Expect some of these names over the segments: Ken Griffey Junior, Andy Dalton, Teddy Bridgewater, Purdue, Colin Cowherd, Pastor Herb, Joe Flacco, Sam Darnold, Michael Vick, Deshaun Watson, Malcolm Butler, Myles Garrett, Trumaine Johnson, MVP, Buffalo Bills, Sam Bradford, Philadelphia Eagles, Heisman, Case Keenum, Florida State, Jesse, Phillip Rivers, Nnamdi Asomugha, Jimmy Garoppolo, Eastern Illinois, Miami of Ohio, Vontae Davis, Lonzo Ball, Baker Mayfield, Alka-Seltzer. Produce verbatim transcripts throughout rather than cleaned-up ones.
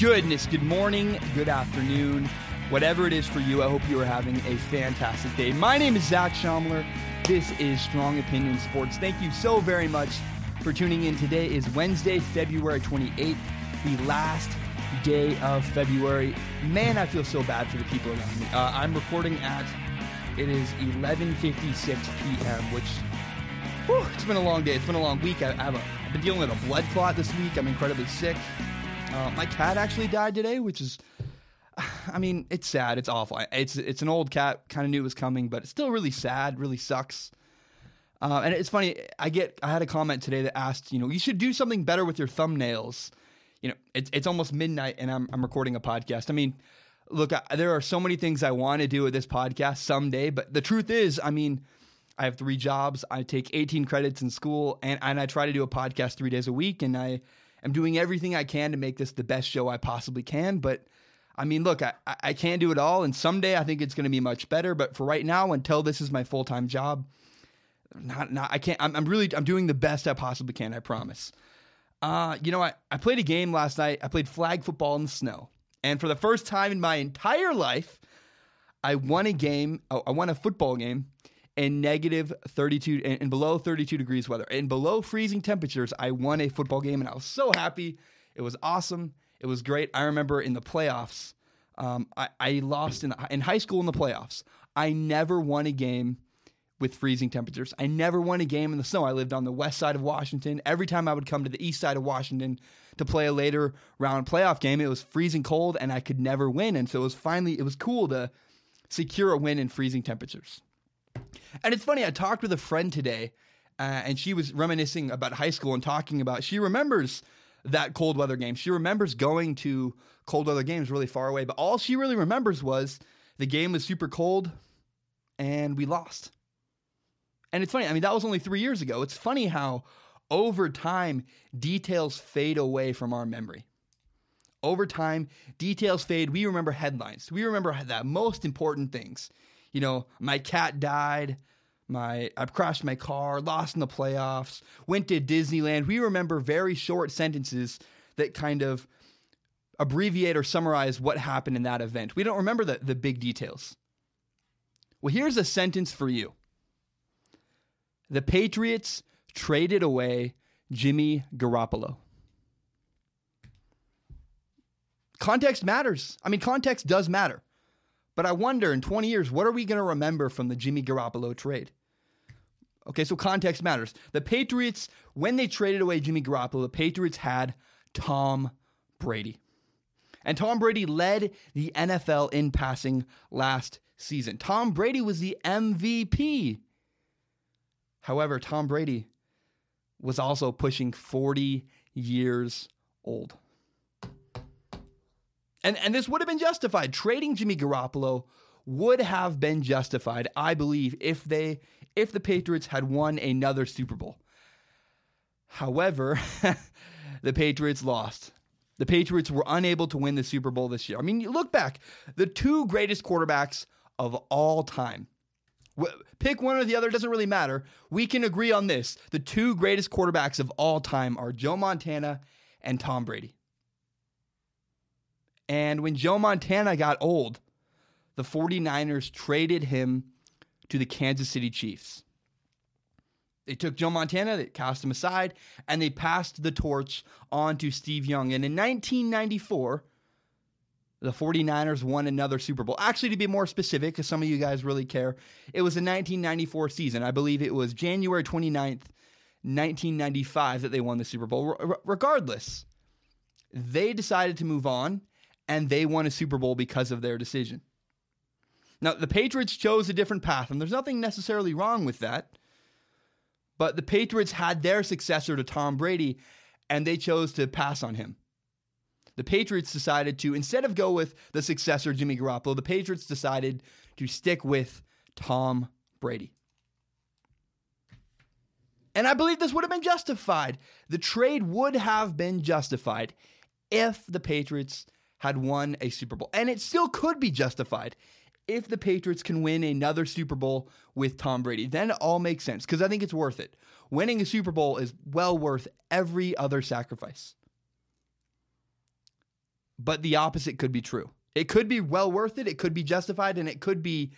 goodness. Good morning, good afternoon, whatever it is for you. I hope you are having a fantastic day. My name is Zach Schommler. This is Strong Opinion Sports. Thank you so very much for tuning in. Today is Wednesday, February twenty-eighth, the last day of February. Man, I feel so bad for the people around me. Uh, I'm recording at, it is eleven fifty-six p.m., which, whew, it's been a long day. It's been a long week. I, I have a, I've been dealing with a blood clot this week. I'm incredibly sick. Uh, my cat actually died today, which is, I mean, it's sad. It's awful. It's it's an old cat. Kind of knew it was coming, but it's still really sad. Really sucks. Uh, and it's funny. I get. I had a comment today that asked, you know, you should do something better with your thumbnails. You know, it's it's almost midnight, and I'm I'm recording a podcast. I mean, look, I, there are so many things I want to do with this podcast someday, but the truth is, I mean, I have three jobs. I take eighteen credits in school, and and I try to do a podcast three days a week, and I am doing everything I can to make this the best show I possibly can, but. I mean, look, I, I can't do it all, and someday I think it's going to be much better. But for right now, until this is my full-time job, not not I can't. I'm, I'm really I'm doing the best I possibly can. I promise. Uh, you know, I, I played a game last night. I played flag football in the snow, and for the first time in my entire life, I won a game. Oh, I won a football game in negative thirty-two and, and below thirty-two degrees weather and below freezing temperatures. I won a football game, and I was so happy. It was awesome. It was great. I remember in the playoffs, um, I, I lost in, the, in high school in the playoffs. I never won a game with freezing temperatures. I never won a game in the snow. I lived on the west side of Washington. Every time I would come to the east side of Washington to play a later round playoff game, it was freezing cold, and I could never win. And so it was finally, it was cool to secure a win in freezing temperatures. And it's funny, I talked with a friend today, uh, and she was reminiscing about high school and talking about, she remembers that cold weather game. She remembers going to cold weather games really far away, but all she really remembers was the game was super cold and we lost. And it's funny. I mean, that was only three years ago. It's funny how over time details fade away from our memory. Over time details fade. We remember headlines. We remember the most important things. You know, my cat died. My, I crashed my car, lost in the playoffs, went to Disneyland. We remember very short sentences that kind of abbreviate or summarize what happened in that event. We don't remember the, the big details. Well, here's a sentence for you. The Patriots traded away Jimmy Garoppolo. Context matters. I mean, context does matter. But I wonder, in twenty years, what are we going to remember from the Jimmy Garoppolo trade? Okay, so context matters. The Patriots, when they traded away Jimmy Garoppolo, the Patriots had Tom Brady. And Tom Brady led the N F L in passing last season. Tom Brady was the M V P. However, Tom Brady was also pushing forty years old. And and this would have been justified. Trading Jimmy Garoppolo would have been justified, I believe, if they if the Patriots had won another Super Bowl. However, the Patriots lost. The Patriots were unable to win the Super Bowl this year. I mean, you look back. The two greatest quarterbacks of all time. Pick one or the other, doesn't really matter. We can agree on this. The two greatest quarterbacks of all time are Joe Montana and Tom Brady. And when Joe Montana got old, the forty-niners traded him to the Kansas City Chiefs. They took Joe Montana, they cast him aside, and they passed the torch on to Steve Young. And in nineteen ninety-four, the forty-niners won another Super Bowl. Actually, to be more specific, because some of you guys really care, it was the nineteen ninety-four season. I believe it was January twenty-ninth, nineteen ninety-five, that they won the Super Bowl. R- regardless, they decided to move on. And they won a Super Bowl because of their decision. Now, the Patriots chose a different path, and there's nothing necessarily wrong with that. But the Patriots had their successor to Tom Brady, and they chose to pass on him. The Patriots decided to, instead of go with the successor, Jimmy Garoppolo, the Patriots decided to stick with Tom Brady. And I believe this would have been justified. The trade would have been justified if the Patriots had won a Super Bowl. And it still could be justified if the Patriots can win another Super Bowl with Tom Brady. Then it all makes sense, because I think it's worth it. Winning a Super Bowl is well worth every other sacrifice. but the opposite could be true. It could be well worth it. It could be justified, and it could be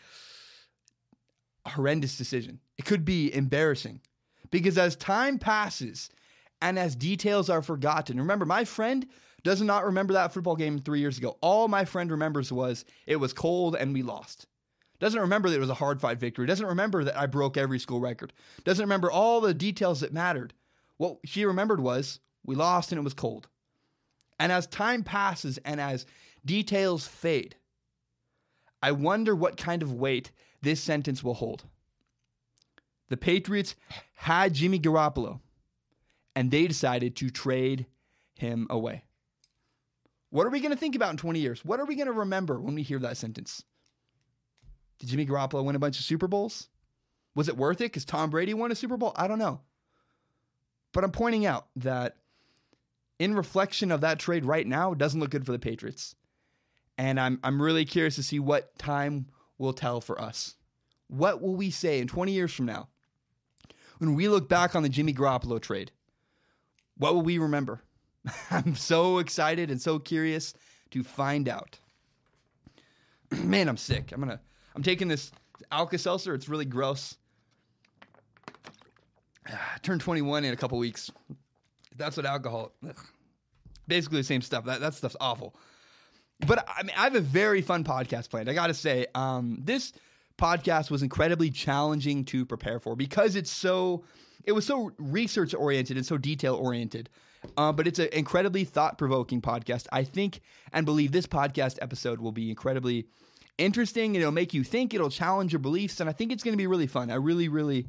a horrendous decision. It could be embarrassing, because as time passes and as details are forgotten, remember, my friend does not remember that football game three years ago. All my friend remembers was it was cold and we lost. Doesn't remember that it was a hard-fought victory. Doesn't remember that I broke every school record. Doesn't remember all the details that mattered. What she remembered was we lost and it was cold. And as time passes and as details fade, I wonder what kind of weight this sentence will hold. The Patriots had Jimmy Garoppolo, and they decided to trade him away. What are we going to think about in twenty years? What are we going to remember when we hear that sentence? Did Jimmy Garoppolo win a bunch of Super Bowls? Was it worth it because Tom Brady won a Super Bowl? I don't know. But I'm pointing out that in reflection of that trade right now, it doesn't look good for the Patriots. And I'm I'm really curious to see what time will tell for us. What will we say in twenty years from now when we look back on the Jimmy Garoppolo trade? What will we remember? I'm so excited and so curious to find out. Man, I'm sick. I'm going to... I'm taking this Alka-Seltzer. It's really gross. I turned twenty-one in a couple weeks. That's what alcohol... Ugh. Basically the same stuff. That, that stuff's awful. But I mean, I have a very fun podcast planned. I got to say, um, this podcast was incredibly challenging to prepare for because it's so... It was so research-oriented and so detail-oriented. Uh, but it's an incredibly thought-provoking podcast. I think and believe this podcast episode will be incredibly... interesting. It'll make you think. It'll challenge your beliefs, and I think it's going to be really fun. I really, really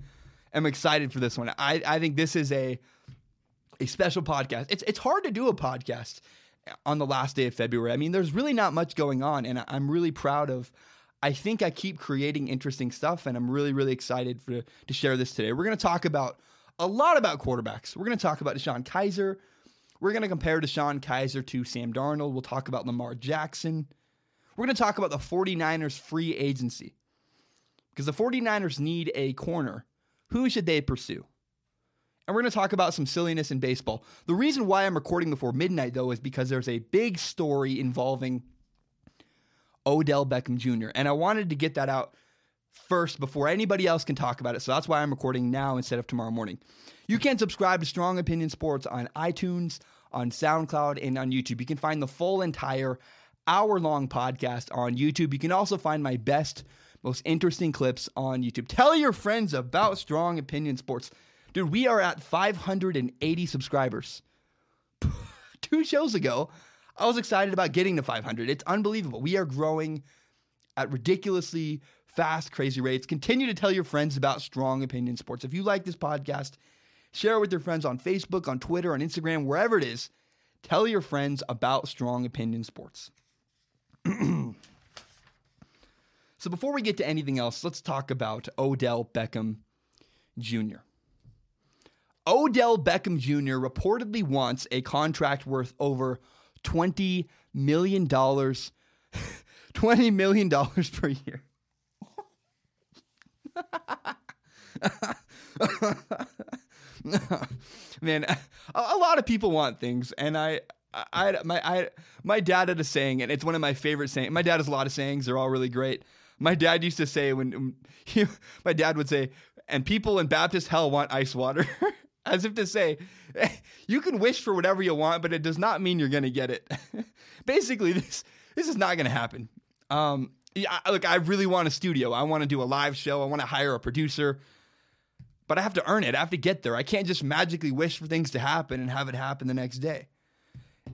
am excited for this one. I, I think this is a a special podcast. It's it's hard to do a podcast on the last day of February. I mean, there's really not much going on, and I'm really proud of. I think I keep creating interesting stuff, and I'm really, really excited for to share this today. We're going to talk about a lot about quarterbacks. We're going to talk about DeShone Kizer. We're going to compare DeShone Kizer to Sam Darnold. We'll talk about Lamar Jackson. We're going to talk about the 49ers free agency because the 49ers need a corner. Who should they pursue? And we're going to talk about some silliness in baseball. The reason why I'm recording before midnight, though, is because there's a big story involving Odell Beckham Junior And I wanted to get that out first before anybody else can talk about it. So that's why I'm recording now instead of tomorrow morning. You can subscribe to Strong Opinion Sports on iTunes, on SoundCloud, and on YouTube. You can find the full entire hour-long podcast on YouTube. You can also find my best, most interesting clips on YouTube. Tell your friends about Strong Opinion Sports. Dude, we are at five hundred eighty subscribers. Two shows ago, I was excited about getting to five hundred. It's unbelievable. We are growing at ridiculously fast, crazy rates. Continue to tell your friends about Strong Opinion Sports. If you like this podcast, share it with your friends on Facebook, on Twitter, on Instagram, wherever it is. Tell your friends about Strong Opinion Sports. So before we get to anything else, let's talk about Odell Beckham Junior Odell Beckham Junior reportedly wants a contract worth over twenty million dollars, twenty million dollars per year. Man, a, a lot of people want things, and I... I, my I, my dad had a saying, and it's one of my favorite sayings. My dad has a lot of sayings. They're all really great. My dad used to say when he, my dad would say, and people in Baptist hell want ice water, as if to say, you can wish for whatever you want, but it does not mean you're going to get it. Basically, this this is not going to happen. Um, yeah, look, I really want a studio. I want to do a live show. I want to hire a producer. But I have to earn it. I have to get there. I can't just magically wish for things to happen and have it happen the next day.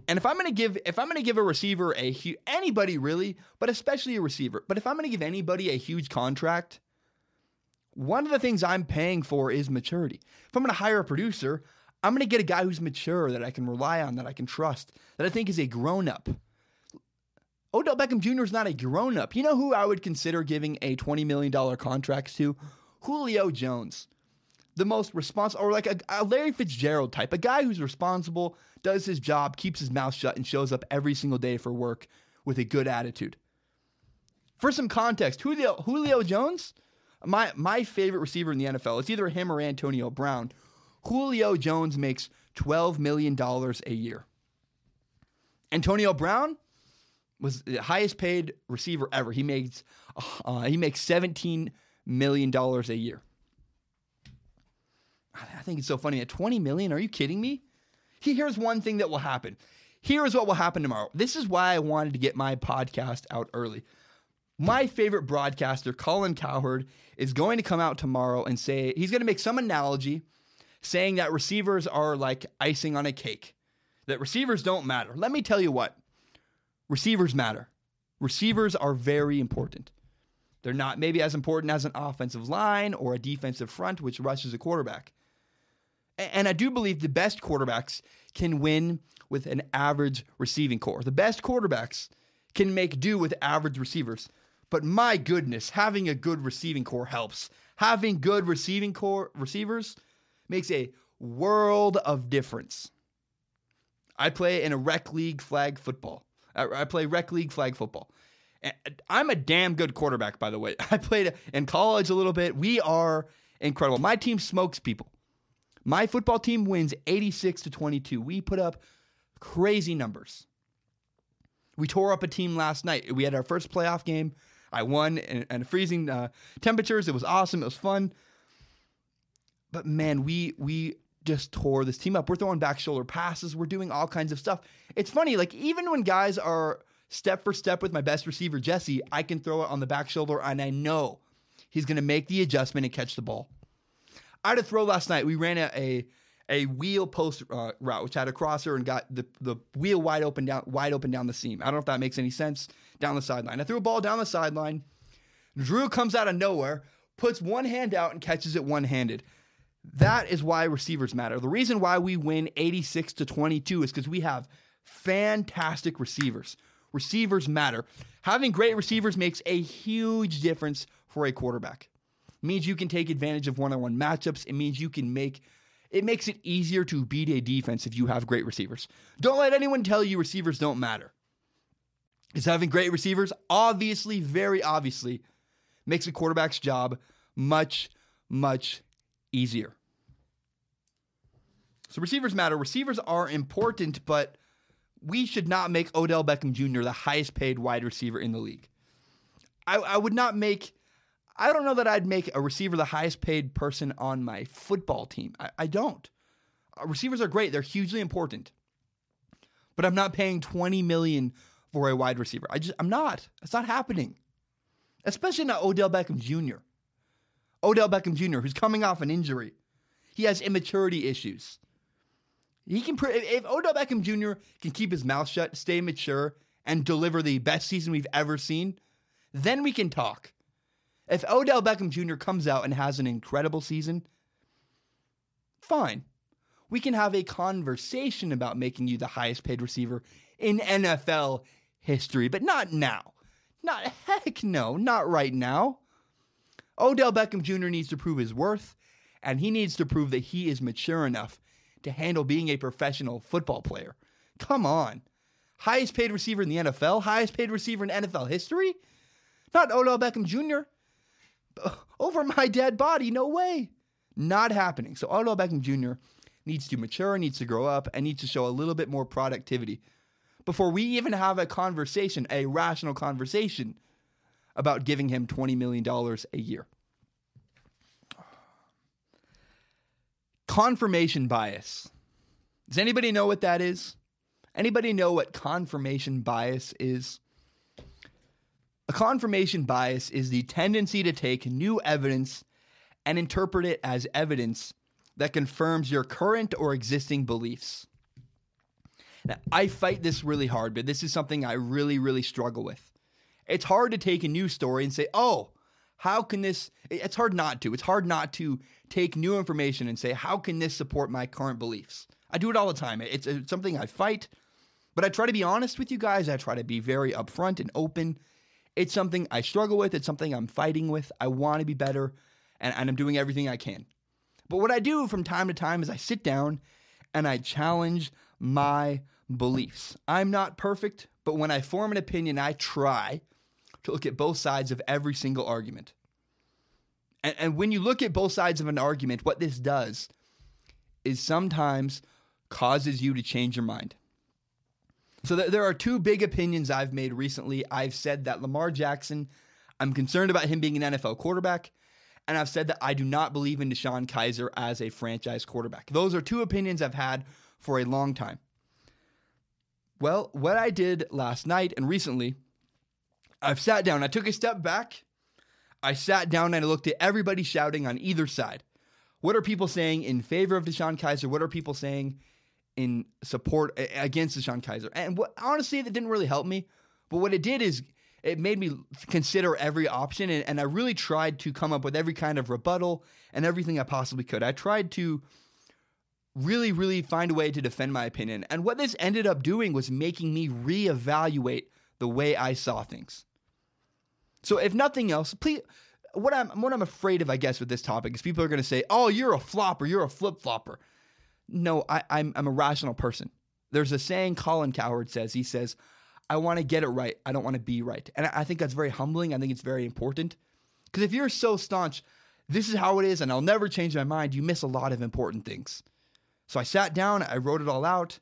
And if I'm going to give if I'm going to give a receiver a hu- anybody really, but especially a receiver, but if I'm going to give anybody a huge contract, one of the things I'm paying for is maturity. If I'm going to hire a producer, I'm going to get a guy who's mature that I can rely on, that I can trust, that I think is a grown-up. Odell Beckham Junior is not a grown-up. You know who I would consider giving a twenty million dollars contract to? Julio Jones. The most responsible, or like a, a Larry Fitzgerald type, a guy who's responsible, does his job, keeps his mouth shut, and shows up every single day for work with a good attitude. For some context, Julio, Julio Jones, my my favorite receiver in the N F L, it's either him or Antonio Brown. Julio Jones makes twelve million dollars a year. Antonio Brown was the highest paid receiver ever. He makes uh, he makes seventeen million dollars a year. I think it's so funny. At twenty million dollars, are you kidding me? Here's one thing that will happen. Here's what will happen tomorrow. This is why I wanted to get my podcast out early. My favorite broadcaster, Colin Cowherd, is going to come out tomorrow and say, he's going to make some analogy saying that receivers are like icing on a cake, that receivers don't matter. Let me tell you what, receivers matter. Receivers are very important. They're not maybe as important as an offensive line or a defensive front, which rushes a quarterback. And I do believe the best quarterbacks can win with an average receiving core. The best quarterbacks can make do with average receivers. But my goodness, having a good receiving core helps. Having good receiving core receivers makes a world of difference. I play in a rec league flag football. I play rec league flag football. I'm a damn good quarterback, by the way. I played in college a little bit. We are incredible. My team smokes people. My football team wins eighty-six to twenty-two. We put up crazy numbers. We tore up a team last night. We had our first playoff game. I won in, in freezing uh, temperatures. It was awesome. It was fun. But, man, we we just tore this team up. We're throwing back shoulder passes. We're doing all kinds of stuff. It's funny. Like, even when guys are step for step with my best receiver, Jesse, I can throw it on the back shoulder, and I know he's going to make the adjustment and catch the ball. I had a throw last night. We ran a a, a wheel post uh, route, which had a crosser and got the, the wheel wide open down wide open down the seam. I don't know if that makes any sense. Down the sideline, I threw a ball down the sideline. Drew comes out of nowhere, puts one hand out, and catches it one handed. That is why receivers matter. The reason why we win eighty-six to twenty-two is because we have fantastic receivers. Receivers matter. Having great receivers makes a huge difference for a quarterback. It means you can take advantage of one-on-one matchups. It means you can make, it makes it easier to beat a defense if you have great receivers. Don't let anyone tell you receivers don't matter. Is having great receivers, obviously, very obviously, makes a quarterback's job much, much easier. So receivers matter. Receivers are important, but we should not make Odell Beckham Junior the highest paid wide receiver in the league. I, I would not make... I don't know that I'd make a receiver the highest paid person on my football team. I, I don't. Uh, receivers are great. They're hugely important. But I'm not paying twenty million dollars for a wide receiver. I just, I'm not. It's not happening. Especially not Odell Beckham Junior Odell Beckham Junior, who's coming off an injury. He has immaturity issues. He can, if Odell Beckham Junior can keep his mouth shut, stay mature, and deliver the best season we've ever seen, then we can talk. If Odell Beckham Junior comes out and has an incredible season, fine. We can have a conversation about making you the highest paid receiver in N F L history, but not now. Not, heck no, not right now. Odell Beckham Junior needs to prove his worth, and he needs to prove that he is mature enough to handle being a professional football player. Come on. Highest paid receiver in the N F L? Highest paid receiver in N F L history? Not Odell Beckham Junior Over my dead body, no way. Not happening. So Odell Beckham Junior needs to mature, needs to grow up, and needs to show a little bit more productivity before we even have a conversation, a rational conversation about giving him twenty million dollars a year. Confirmation bias. Does anybody know what that is? Anybody know what confirmation bias is? A confirmation bias is the tendency to take new evidence and interpret it as evidence that confirms your current or existing beliefs. Now, I fight this really hard, but this is something I really, really struggle with. It's hard to take a news story and say, oh, how can this... It's hard not to. It's hard not to take new information and say, how can this support my current beliefs? I do it all the time. It's, it's something I fight, but I try to be honest with you guys. I try to be very upfront and open. It's something I struggle with. It's something I'm fighting with. I want to be better, and, and I'm doing everything I can. But what I do from time to time is I sit down and I challenge my beliefs. I'm not perfect, but when I form an opinion, I try to look at both sides of every single argument. And, and when you look at both sides of an argument, what this does is sometimes causes you to change your mind. So th- there are two big opinions I've made recently. I've said that Lamar Jackson, I'm concerned about him being an N F L quarterback, and I've said that I do not believe in DeShone Kizer as a franchise quarterback. Those are two opinions I've had for a long time. Well, what I did last night and recently, I've sat down. I took a step back. I sat down and I looked at everybody shouting on either side. What are people saying in favor of DeShone Kizer? What are people saying in support against DeShone Kizer? And what, honestly, that didn't really help me. But what it did is it made me consider every option. And, and I really tried to come up with every kind of rebuttal and everything I possibly could. I tried to really, really find a way to defend my opinion. And what this ended up doing was making me reevaluate the way I saw things. So if nothing else, please, what I'm what I'm afraid of, I guess, with this topic is people are going to say, oh, you're a flopper, you're a flip-flopper. No, I, I'm, I'm a rational person. There's a saying Colin Cowherd says, he says, I want to get it right, I don't want to be right. And I think that's very humbling. I think it's very important. Because if you're so staunch, this is how it is, and I'll never change my mind, you miss a lot of important things. So I sat down, I wrote it all out,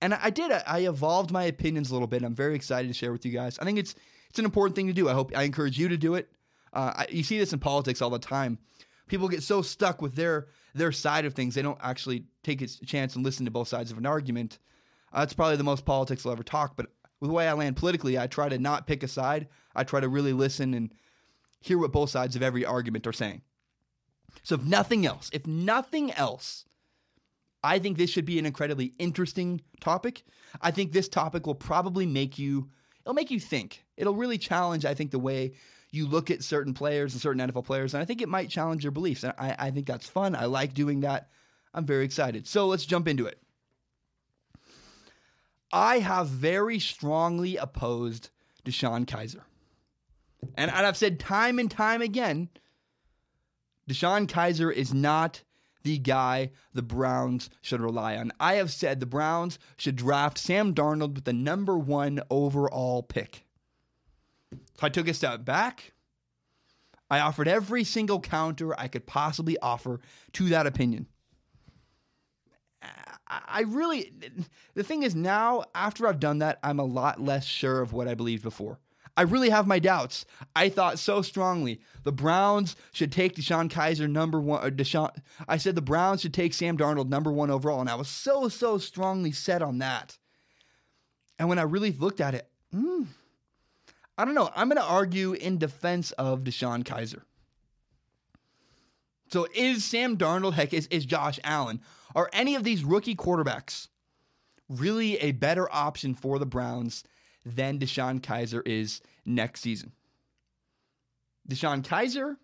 and I did. I evolved my opinions a little bit. I'm very excited to share with you guys. I think it's it's an important thing to do. I hope I encourage you to do it. Uh, I, you see this in politics all the time. People get so stuck with their their side of things, they don't actually take a chance and listen to both sides of an argument. Uh, that's probably the most politics I'll ever talk, but with the way I land politically, I try to not pick a side. I try to really listen and hear what both sides of every argument are saying. So if nothing else, if nothing else, I think this should be an incredibly interesting topic. I think this topic will probably make you, it'll make you think. It'll really challenge, I think, the way you look at certain players and certain N F L players, and I think it might challenge your beliefs. And I, I think that's fun. I like doing that. I'm very excited. So let's jump into it. I have very strongly opposed DeShone Kizer. And, and I've said time and time again, DeShone Kizer is not the guy the Browns should rely on. I have said the Browns should draft Sam Darnold with the number one overall pick. So I took a step back. I offered every single counter I could possibly offer to that opinion. I really, the thing is now, after I've done that, I'm a lot less sure of what I believed before. I really have my doubts. I thought so strongly the Browns should take DeShone Kizer number one. Or DeShone, I said the Browns should take Sam Darnold number one overall, and I was so, so strongly set on that. And when I really looked at it, mm, I don't know. I'm going to argue in defense of DeShone Kizer. So is Sam Darnold, heck, is, is Josh Allen, are any of these rookie quarterbacks really a better option for the Browns than DeShone Kizer is next season? DeShone Kizer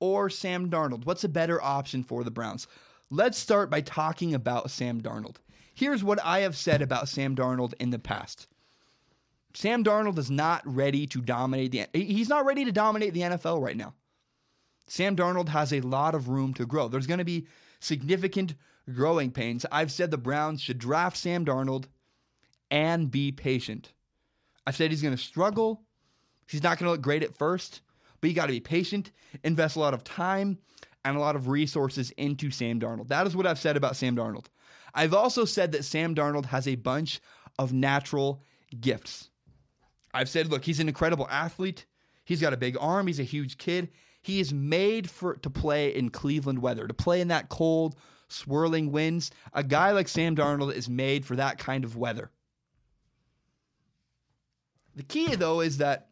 or Sam Darnold? What's a better option for the Browns? Let's start by talking about Sam Darnold. Here's what I have said about Sam Darnold in the past. Sam Darnold is not ready to dominate the he's not ready to dominate the N F L right now. Sam Darnold has a lot of room to grow. There's going to be significant growing pains. I've said the Browns should draft Sam Darnold and be patient. I said he's going to struggle. He's not going to look great at first, but you got to be patient, invest a lot of time and a lot of resources into Sam Darnold. That is what I've said about Sam Darnold. I've also said that Sam Darnold has a bunch of natural gifts. I've said, look, he's an incredible athlete. He's got a big arm. He's a huge kid. He is made for to play in Cleveland weather, to play in that cold, swirling winds. A guy like Sam Darnold is made for that kind of weather. The key, though, is that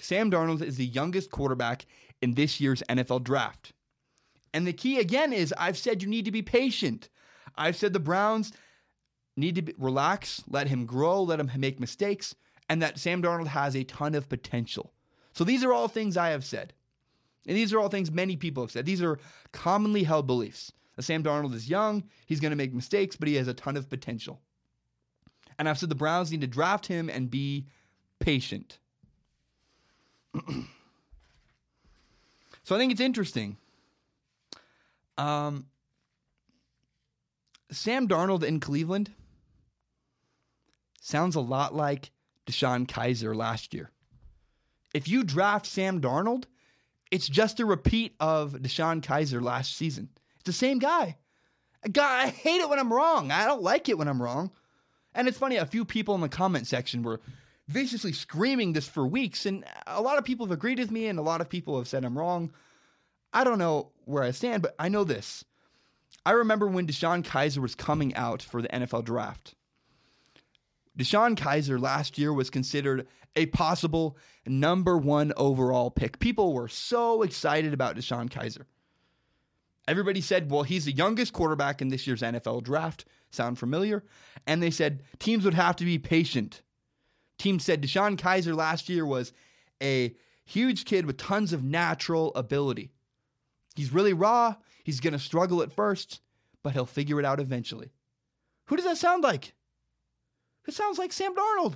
Sam Darnold is the youngest quarterback in this year's N F L draft. And the key, again, is I've said you need to be patient. I've said the Browns need to be, relax, let him grow, let him make mistakes, and that Sam Darnold has a ton of potential. So these are all things I have said. And these are all things many people have said. These are commonly held beliefs. That Sam Darnold is young, he's going to make mistakes, but he has a ton of potential. And I've said the Browns need to draft him and be patient. So I think it's interesting. Um, Sam Darnold in Cleveland sounds a lot like DeShone Kizer last year. If you draft Sam Darnold, it's just a repeat of DeShone Kizer last season. It's the same guy. God, I hate it when I'm wrong. I don't like it when I'm wrong. And it's funny, a few people in the comment section were viciously screaming this for weeks, and a lot of people have agreed with me, and a lot of people have said I'm wrong. I don't know where I stand, but I know this. I remember when DeShone Kizer was coming out for the N F L draft. DeShone Kizer last year was considered a possible number one overall pick. People were so excited about DeShone Kizer. Everybody said, well, he's the youngest quarterback in this year's N F L draft. Sound familiar? And they said teams would have to be patient. Teams said DeShone Kizer last year was a huge kid with tons of natural ability. He's really raw. He's going to struggle at first, but he'll figure it out eventually. Who does that sound like? It sounds like Sam Darnold.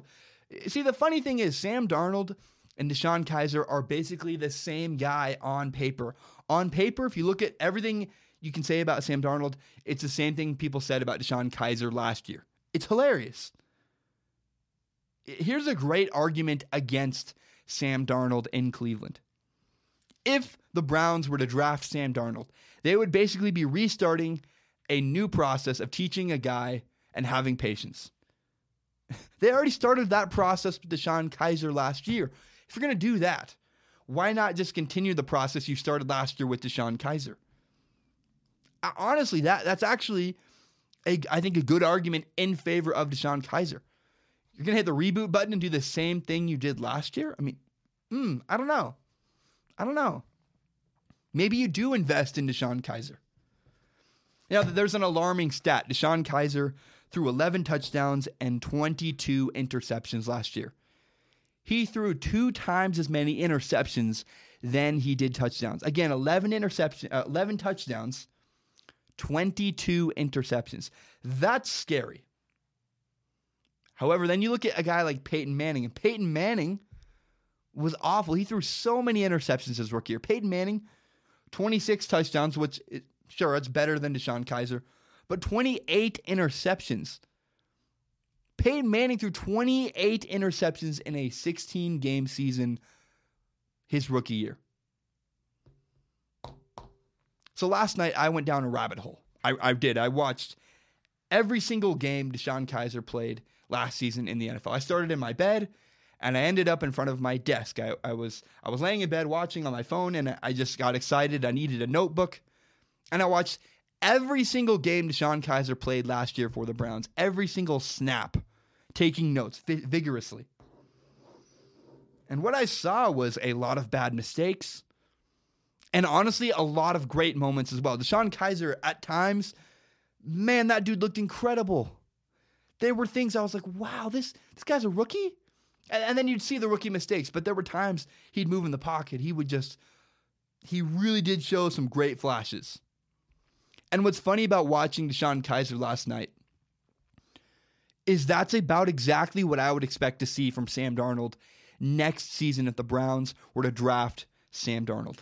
See, the funny thing is, Sam Darnold and DeShone Kizer are basically the same guy on paper. On paper, if you look at everything you can say about Sam Darnold, it's the same thing people said about DeShone Kizer last year. It's hilarious. Here's a great argument against Sam Darnold in Cleveland. If the Browns were to draft Sam Darnold, they would basically be restarting a new process of teaching a guy and having patience. They already started that process with DeShone Kizer last year. If you're going to do that, why not just continue the process you started last year with DeShone Kizer? I, honestly, that that's actually, a, I think, a good argument in favor of DeShone Kizer. You're going to hit the reboot button and do the same thing you did last year? I mean, mm, I don't know. I don't know. Maybe you do invest in DeShone Kizer. Now, there's an alarming stat. DeShone Kizer threw eleven touchdowns and twenty-two interceptions last year. He threw two times as many interceptions than he did touchdowns. Again, eleven interception, uh, eleven touchdowns, twenty-two interceptions. That's scary. However, then you look at a guy like Peyton Manning, and Peyton Manning was awful. He threw so many interceptions his rookie year. Peyton Manning, twenty-six touchdowns, which, it, sure, it's better than DeShone Kizer, but twenty-eight interceptions. Peyton Manning threw twenty-eight interceptions in a sixteen-game season his rookie year. So last night, I went down a rabbit hole. I, I did. I watched every single game DeShone Kizer played last season in the N F L. I started in my bed, and I ended up in front of my desk. I, I was I was laying in bed watching on my phone, and I just got excited. I needed a notebook, and I watched every single game DeShone Kizer played last year for the Browns, every single snap, taking notes vi- vigorously. And what I saw was a lot of bad mistakes and honestly a lot of great moments as well. DeShone Kizer at times, man, that dude looked incredible. There were things I was like, wow, this, this guy's a rookie? And, and then you'd see the rookie mistakes, but there were times he'd move in the pocket. He would just, he really did show some great flashes. And what's funny about watching DeShone Kizer last night is that's about exactly what I would expect to see from Sam Darnold next season if the Browns were to draft Sam Darnold.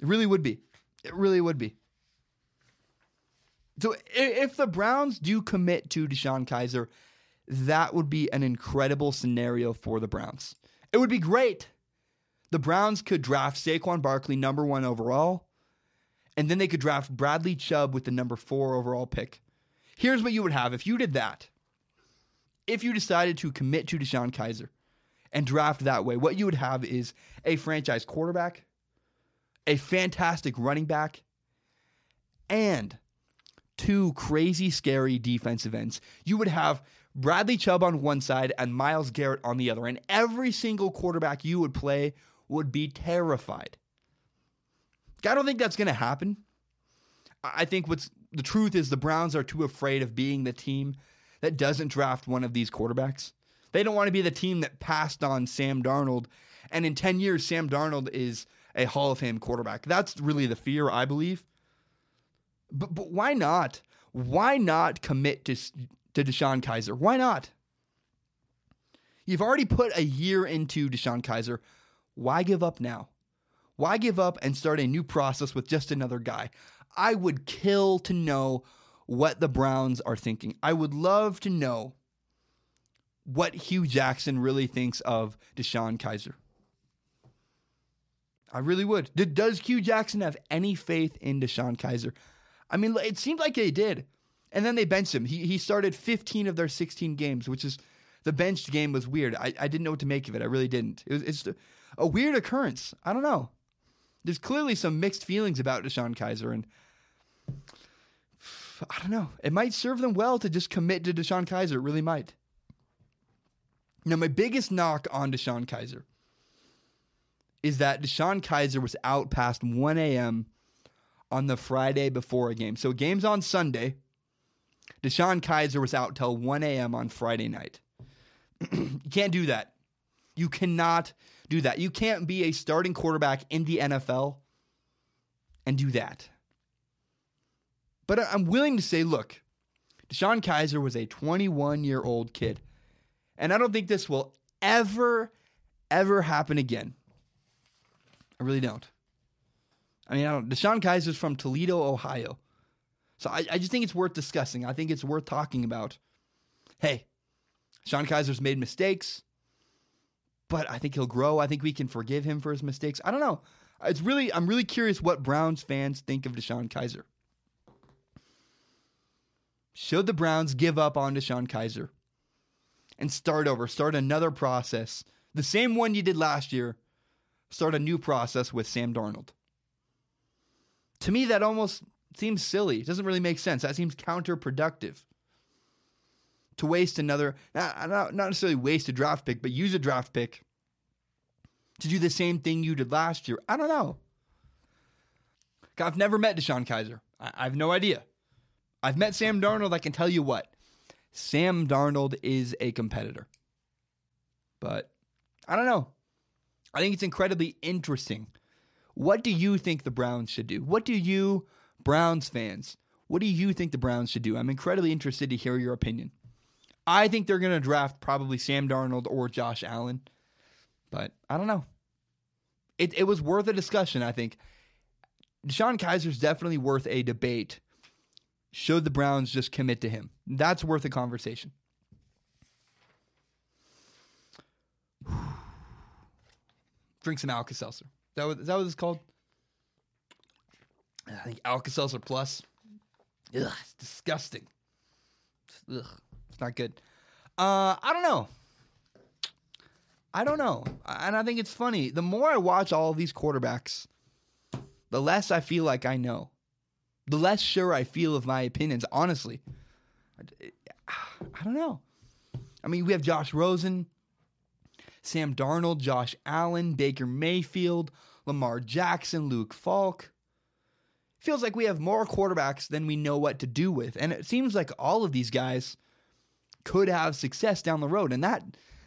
It really would be. It really would be. So if the Browns do commit to DeShone Kizer, that would be an incredible scenario for the Browns. It would be great. The Browns could draft Saquon Barkley number one overall. And then they could draft Bradley Chubb with the number four overall pick. Here's what you would have if you did that. If you decided to commit to DeShone Kizer and draft that way, what you would have is a franchise quarterback, a fantastic running back, and two crazy, scary defensive ends. You would have Bradley Chubb on one side and Myles Garrett on the other. And every single quarterback you would play would be terrified. I don't think that's going to happen. I think what's the truth is the Browns are too afraid of being the team that doesn't draft one of these quarterbacks. They don't want to be the team that passed on Sam Darnold. And in ten years, Sam Darnold is a Hall of Fame quarterback. That's really the fear, I believe. But, but why not? Why not commit to, to DeShone Kizer? Why not? You've already put a year into DeShone Kizer. Why give up now? Why give up and start a new process with just another guy? I would kill to know what the Browns are thinking. I would love to know what Hugh Jackson really thinks of DeShone Kizer. I really would. Does Hugh Jackson have any faith in DeShone Kizer? I mean, it seemed like they did. And then they benched him. He he started fifteen of their sixteen games, which is the benched game was weird. I, I didn't know what to make of it. I really didn't. It was it's a weird occurrence. I don't know. There's clearly some mixed feelings about DeShone Kizer, and I don't know. It might serve them well to just commit to DeShone Kizer. It really might. Now, my biggest knock on DeShone Kizer is that DeShone Kizer was out past one a.m. on the Friday before a game. So game's on Sunday. DeShone Kizer was out till one a.m. on Friday night. You can't do that. You cannot do that. You can't be a starting quarterback in the N F L and do that. But I'm willing to say, look, DeShone Kizer was a twenty-one-year-old kid. And I don't think this will ever, ever happen again. I really don't. I mean, I don't, DeShone Kizer's from Toledo, Ohio. So I, I just think it's worth discussing. I think it's worth talking about. Hey, DeShone Kizer's made mistakes, but I think he'll grow. I think we can forgive him for his mistakes. I don't know. It's really, I'm really curious what Browns fans think of DeShone Kizer. Should the Browns give up on DeShone Kizer and start over, start another process, the same one you did last year, start a new process with Sam Darnold? To me, that almost seems silly. It doesn't really make sense. That seems counterproductive to waste another, not, not necessarily waste a draft pick, but use a draft pick to do the same thing you did last year. I don't know. I've never met DeShone Kizer. I, I have no idea. I've met Sam Darnold. I can tell you what. Sam Darnold is a competitor. But I don't know. I think it's incredibly interesting. What do you think the Browns should do? What do you, Browns fans, what do you think the Browns should do? I'm incredibly interested to hear your opinion. I think they're going to draft probably Sam Darnold or Josh Allen. But I don't know. It it was worth a discussion, I think. DeShone Kizer's definitely worth a debate. Should the Browns just commit to him? That's worth a conversation. Drink some Alka-Seltzer. Is that what, is that what it's called? I think Alka-Seltzer Plus. Ugh, it's disgusting. Ugh, it's not good. Uh, I don't know. I don't know. And I think it's funny. The more I watch all of these quarterbacks, the less I feel like I know. The less sure I feel of my opinions, honestly. I don't know. I mean, we have Josh Rosen, Sam Darnold, Josh Allen, Baker Mayfield, Lamar Jackson, Luke Falk. Feels like we have more quarterbacks than we know what to do with. And it seems like all of these guys could have success down the road. And that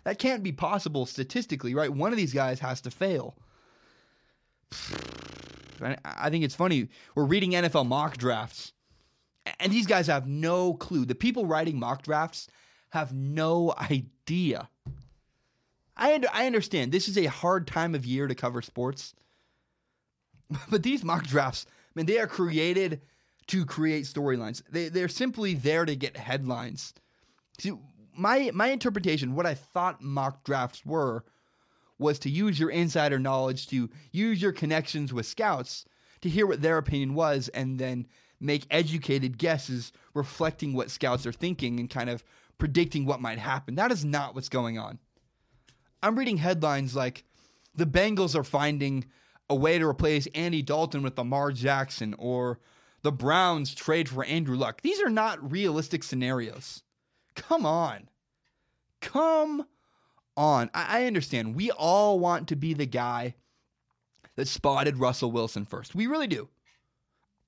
that can't be possible statistically, right? One of these guys has to fail. I think it's funny. We're reading N F L mock drafts, and these guys have no clue. The people writing mock drafts have no idea. I under, I understand this is a hard time of year to cover sports, but these mock drafts, man, they are created to create storylines. They they're simply there to get headlines. See, my my interpretation, what I thought mock drafts were, was to use your insider knowledge, to use your connections with scouts, to hear what their opinion was, and then make educated guesses reflecting what scouts are thinking and kind of predicting what might happen. That is not what's going on. I'm reading headlines like, the Bengals are finding a way to replace Andy Dalton with Lamar Jackson, or the Browns trade for Andrew Luck. These are not realistic scenarios. Come on. Come on. On, I understand. We all want to be the guy that spotted Russell Wilson first. We really do.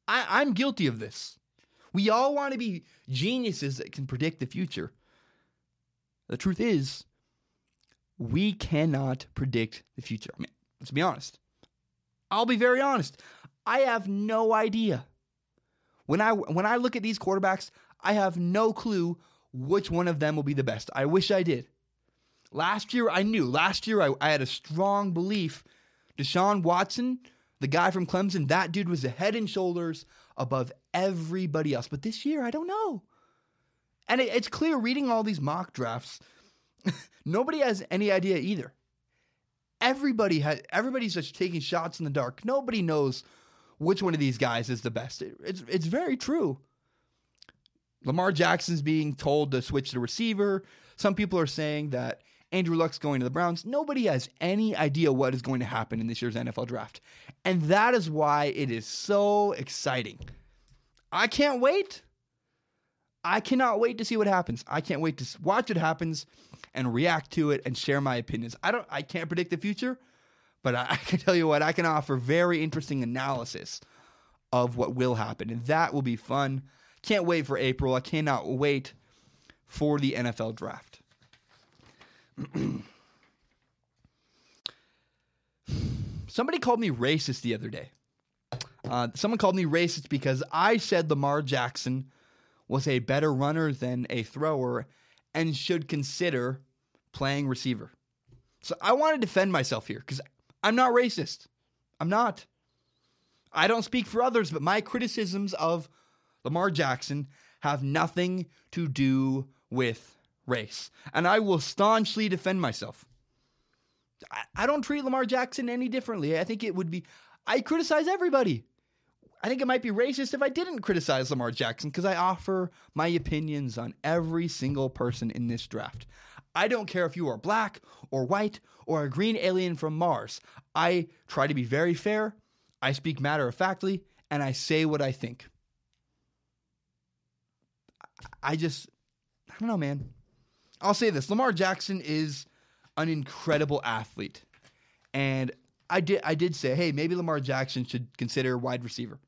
I, I'm guilty of this. We all want to be geniuses that can predict the future. The truth is, we cannot predict the future. I mean, let's be honest. I'll be very honest. I have no idea. When I when I look at these quarterbacks, I have no clue which one of them will be the best. I wish I did. Last year, I knew. Last year, I, I had a strong belief. Deshaun Watson, the guy from Clemson, that dude was a head and shoulders above everybody else. But this year, I don't know. And it, it's clear reading all these mock drafts, nobody has any idea either. Everybody has, everybody's just taking shots in the dark. Nobody knows which one of these guys is the best. It, it's, it's very true. Lamar Jackson's being told to switch to receiver. Some people are saying that Andrew Luck's going to the Browns. Nobody has any idea what is going to happen in this year's N F L draft. And that is why it is so exciting. I can't wait. I cannot wait to see what happens. I can't wait to watch what happens and react to it and share my opinions. I don't. I can't predict the future, but I, I can tell you what, I can offer very interesting analysis of what will happen. And that will be fun. Can't wait for April. I cannot wait for the N F L draft. Somebody called me racist the other day. Uh, someone called me racist because I said Lamar Jackson was a better runner than a thrower and should consider playing receiver. So I want to defend myself here because I'm not racist. I'm not. I don't speak for others, but my criticisms of Lamar Jackson have nothing to do with race. And I will staunchly defend myself. I, I don't treat Lamar Jackson any differently. I think it would be, I criticize everybody. I think it might be racist if I didn't criticize Lamar Jackson because I offer my opinions on every single person in this draft. I don't care if you are black or white or a green alien from Mars. I try to be very fair. I speak matter-of-factly, and I say what I think. I just, I don't know, man. I'll say this. Lamar Jackson is an incredible athlete. And I did I did say, hey, maybe Lamar Jackson should consider wide receiver.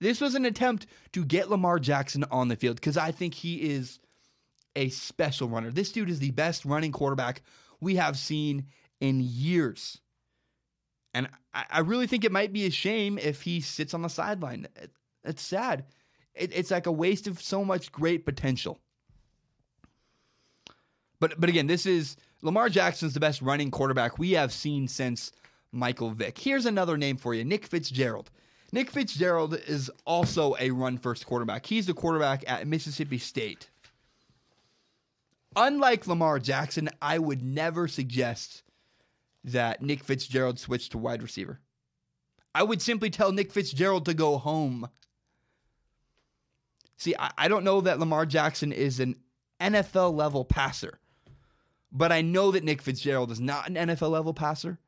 This was an attempt to get Lamar Jackson on the field because I think he is a special runner. This dude is the best running quarterback we have seen in years. And I, I really think it might be a shame if he sits on the sideline. It, it's sad. It, it's like a waste of so much great potential. But but again, this is Lamar Jackson's the best running quarterback we have seen since Michael Vick. Here's another name for you, Nick Fitzgerald. Nick Fitzgerald is also a run-first quarterback. He's the quarterback at Mississippi State. Unlike Lamar Jackson, I would never suggest that Nick Fitzgerald switched to wide receiver. I would simply tell Nick Fitzgerald to go home. See, I, I don't know that Lamar Jackson is an N F L-level passer, but I know that Nick Fitzgerald is not an N F L-level passer.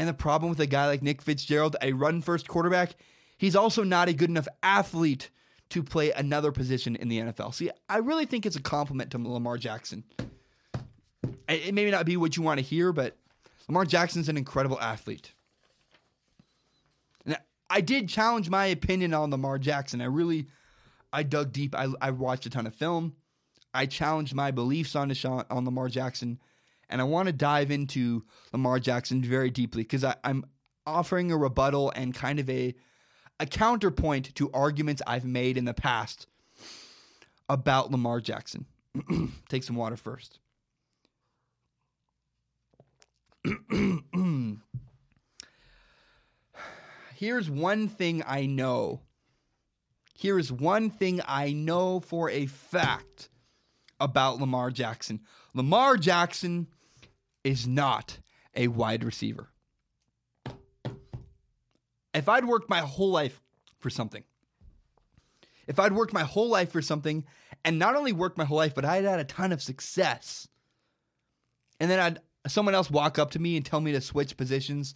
And the problem with a guy like Nick Fitzgerald, a run-first quarterback, he's also not a good enough athlete to play another position in the N F L. See, I really think it's a compliment to Lamar Jackson. It may not be what you want to hear, but Lamar Jackson's an incredible athlete. And I did challenge my opinion on Lamar Jackson. I really, I dug deep. I, I watched a ton of film. I challenged my beliefs on Deshaun, on Lamar Jackson. And I want to dive into Lamar Jackson very deeply because I'm offering a rebuttal and kind of a, a counterpoint to arguments I've made in the past about Lamar Jackson. Take some water first. Here's one thing I know. Here is one thing I know for a fact about Lamar Jackson. Lamar Jackson is not a wide receiver. If I'd worked my whole life for something, if I'd worked my whole life for something, and not only worked my whole life, but I'd had a ton of success, and then I'd someone else walk up to me and tell me to switch positions,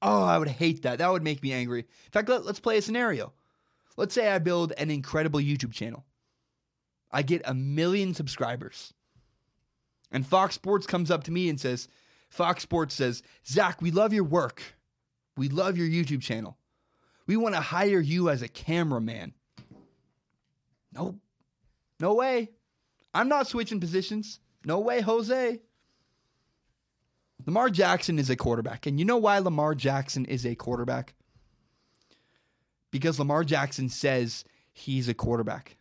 oh, I would hate that. That would make me angry. In fact, let, let's play a scenario. Let's say I build an incredible YouTube channel. I get a million subscribers. And Fox Sports comes up to me and says, Fox Sports says, Zach, we love your work. We love your YouTube channel. We want to hire you as a cameraman. Nope. No way. I'm not switching positions. No way, Jose. Lamar Jackson is a quarterback. And you know why Lamar Jackson is a quarterback? Because Lamar Jackson says he's a quarterback.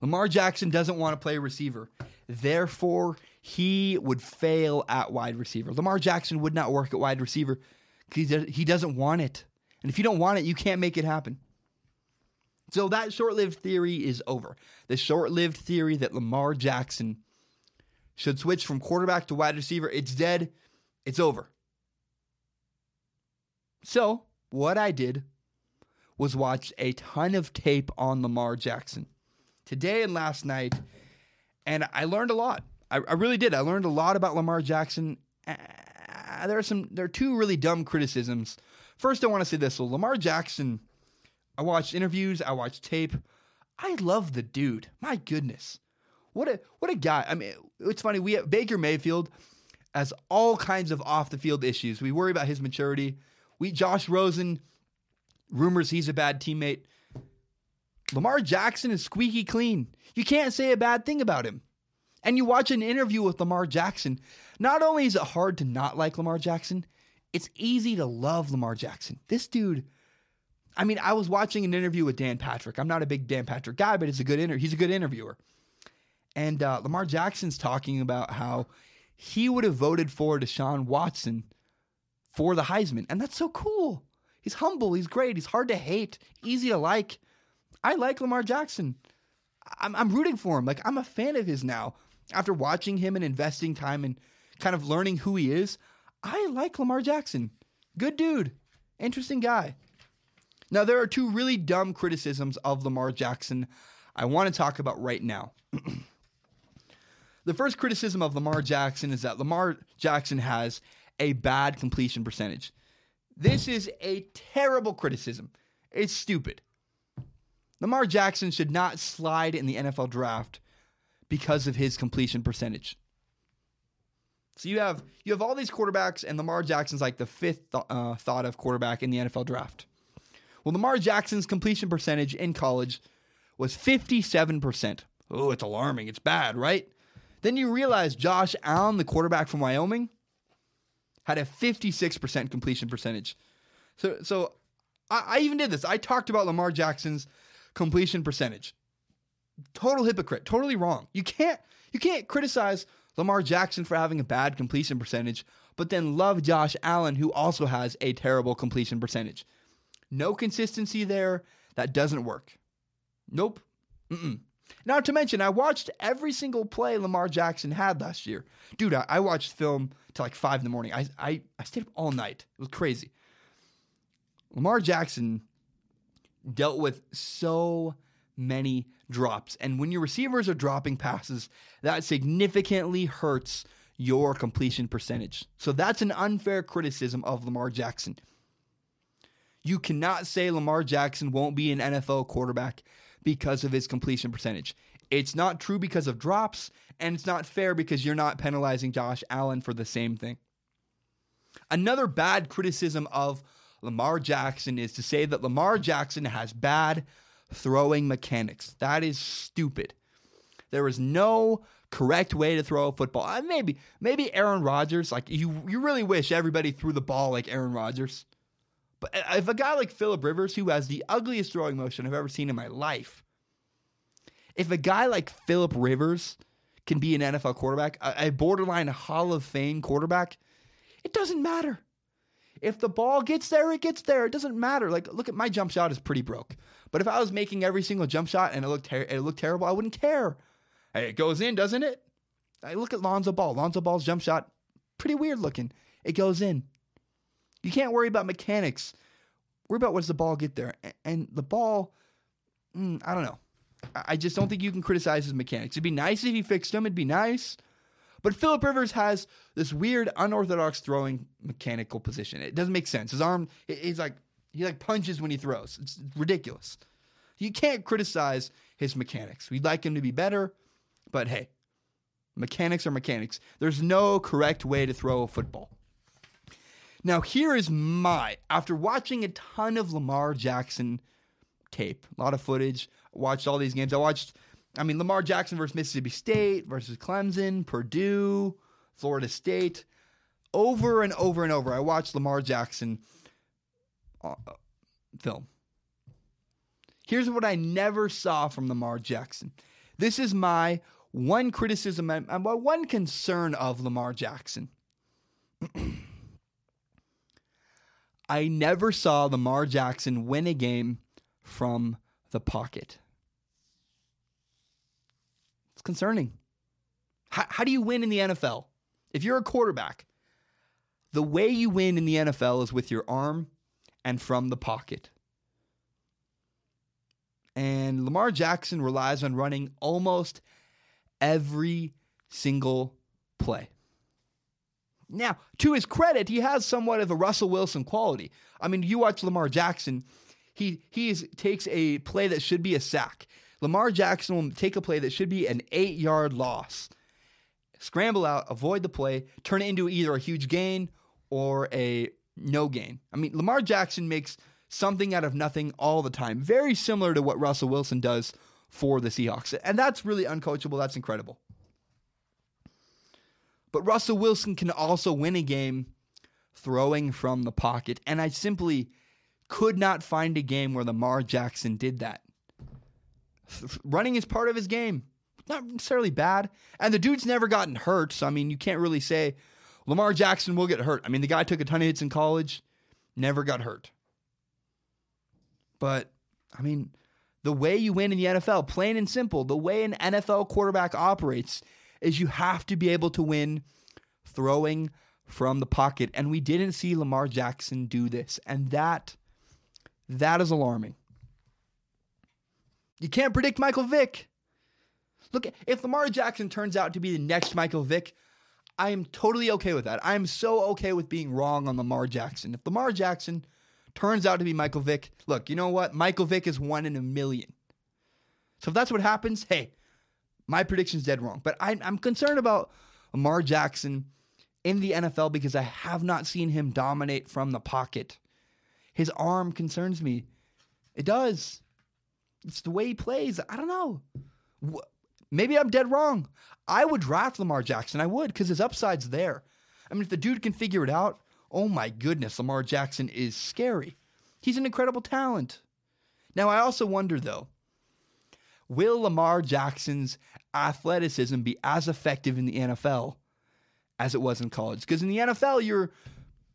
Lamar Jackson doesn't want to play receiver. Therefore, he would fail at wide receiver. Lamar Jackson would not work at wide receiver because he doesn't want it. And if you don't want it, you can't make it happen. So that short-lived theory is over. The short-lived theory that Lamar Jackson should switch from quarterback to wide receiver, it's dead. It's over. So what I did was watch a ton of tape on Lamar Jackson today and last night, and I learned a lot. I, I really did. I learned a lot about Lamar Jackson. Uh, there are some. There are two really dumb criticisms. First, I want to say this. So Lamar Jackson, I watched interviews. I watched tape. I love the dude. My goodness. What a what a guy. I mean, it's funny. We have Baker Mayfield has all kinds of off-the-field issues. We worry about his maturity. We Josh Rosen, rumors he's a bad teammate. Lamar Jackson is squeaky clean. You can't say a bad thing about him. And you watch an interview with Lamar Jackson. Not only is it hard to not like Lamar Jackson, it's easy to love Lamar Jackson. This dude, I mean, I was watching an interview with Dan Patrick. I'm not a big Dan Patrick guy, but it's a good inter- he's a good interviewer. And uh, Lamar Jackson's talking about how he would have voted for Deshaun Watson for the Heisman. And that's so cool. He's humble. He's great. He's hard to hate. Easy to like. I like Lamar Jackson. I'm, I'm rooting for him. Like, I'm a fan of his now. After watching him and investing time and kind of learning who he is, I like Lamar Jackson. Good dude. Interesting guy. Now, there are two really dumb criticisms of Lamar Jackson I want to talk about right now. The first criticism of Lamar Jackson is that Lamar Jackson has a bad completion percentage. This is a terrible criticism. It's stupid. Lamar Jackson should not slide in the N F L draft because of his completion percentage. So you have you have all these quarterbacks, and Lamar Jackson's like the fifth th- uh, thought of quarterback in the N F L draft. Well, Lamar Jackson's completion percentage in college was fifty-seven percent. Oh, it's alarming. It's bad, right? Then you realize Josh Allen, the quarterback from Wyoming, had a fifty-six percent completion percentage. So, so I, I even did this. I talked about Lamar Jackson's completion percentage. Total hypocrite. Totally wrong. You can't you can't criticize Lamar Jackson for having a bad completion percentage, but then love Josh Allen, who also has a terrible completion percentage. No consistency there. That doesn't work. Nope. Mm-mm. Now, to mention, I watched every single play Lamar Jackson had last year. Dude, I, I watched film till like five in the morning. I, I I stayed up all night. It was crazy. Lamar Jackson dealt with so many drops. And when your receivers are dropping passes, that significantly hurts your completion percentage. So that's an unfair criticism of Lamar Jackson. You cannot say Lamar Jackson won't be an N F L quarterback because of his completion percentage. It's not true because of drops, and it's not fair because you're not penalizing Josh Allen for the same thing. Another bad criticism of Lamar Jackson is to say that Lamar Jackson has bad throwing mechanics. That is stupid. There is no correct way to throw a football. Uh, maybe, maybe Aaron Rodgers. Like you, you really wish everybody threw the ball like Aaron Rodgers. But if a guy like Phillip Rivers, who has the ugliest throwing motion I've ever seen in my life, if a guy like Phillip Rivers can be an N F L quarterback, a borderline Hall of Fame quarterback, it doesn't matter. If the ball gets there, it gets there. It doesn't matter. Like, look at my jump shot is pretty broke. But if I was making every single jump shot and it looked ter- it looked terrible, I wouldn't care. Hey, it goes in, doesn't it? I look at Lonzo Ball. Lonzo Ball's jump shot, pretty weird looking. It goes in. You can't worry about mechanics. Worry about what does the ball get there. And the ball, mm, I don't know. I just don't think you can criticize his mechanics. It'd be nice if he fixed them. It'd be nice. But Phillip Rivers has this weird, unorthodox throwing mechanical position. It doesn't make sense. His arm, he's like he like punches when he throws. It's ridiculous. You can't criticize his mechanics. We'd like him to be better, but hey, mechanics are mechanics. There's no correct way to throw a football. Now, here is my, after watching a ton of Lamar Jackson tape, a lot of footage, watched all these games. I watched, I mean, Lamar Jackson versus Mississippi State, versus Clemson, Purdue, Florida State. Over and over and over, I watched Lamar Jackson uh, film. Here's what I never saw from Lamar Jackson. This is my one criticism, and my one concern of Lamar Jackson. I never saw Lamar Jackson win a game from the pocket. It's concerning. How, how do you win in the N F L? If you're a quarterback, the way you win in the N F L is with your arm and from the pocket. Lamar Jackson relies on running almost every single play. Now, to his credit, he has somewhat of a Russell Wilson quality. I mean, you watch Lamar Jackson, he, he is, takes a play that should be a sack. Lamar Jackson will take a play that should be an eight-yard loss, scramble out, avoid the play, turn it into either a huge gain or a no gain. I mean, Lamar Jackson makes something out of nothing all the time, very similar to what Russell Wilson does for the Seahawks. And that's really uncoachable. That's incredible. But Russell Wilson can also win a game throwing from the pocket, and I simply could not find a game where Lamar Jackson did that. Running is part of his game. Not necessarily bad. And the dude's never gotten hurt, so, I mean, you can't really say Lamar Jackson will get hurt. I mean, the guy took a ton of hits in college, never got hurt. But, I mean, the way you win in the N F L, plain and simple, the way an N F L quarterback operates is you have to be able to win throwing from the pocket. And we didn't see Lamar Jackson do this. And that, that is alarming. You can't predict Michael Vick. Look, if Lamar Jackson turns out to be the next Michael Vick, I am totally okay with that. I am so okay with being wrong on Lamar Jackson. If Lamar Jackson turns out to be Michael Vick, look, you know what? Michael Vick is one in a million. So if that's what happens, hey, my prediction's dead wrong. But I, I'm concerned about Lamar Jackson in the N F L because I have not seen him dominate from the pocket. His arm concerns me. It does. It's the way he plays. I don't know. Maybe I'm dead wrong. I would draft Lamar Jackson. I would, because his upside's there. I mean, if the dude can figure it out, oh my goodness, Lamar Jackson is scary. He's an incredible talent. Now, I also wonder, though, will Lamar Jackson's athleticism be as effective in the N F L as it was in college? Because in the N F L, you're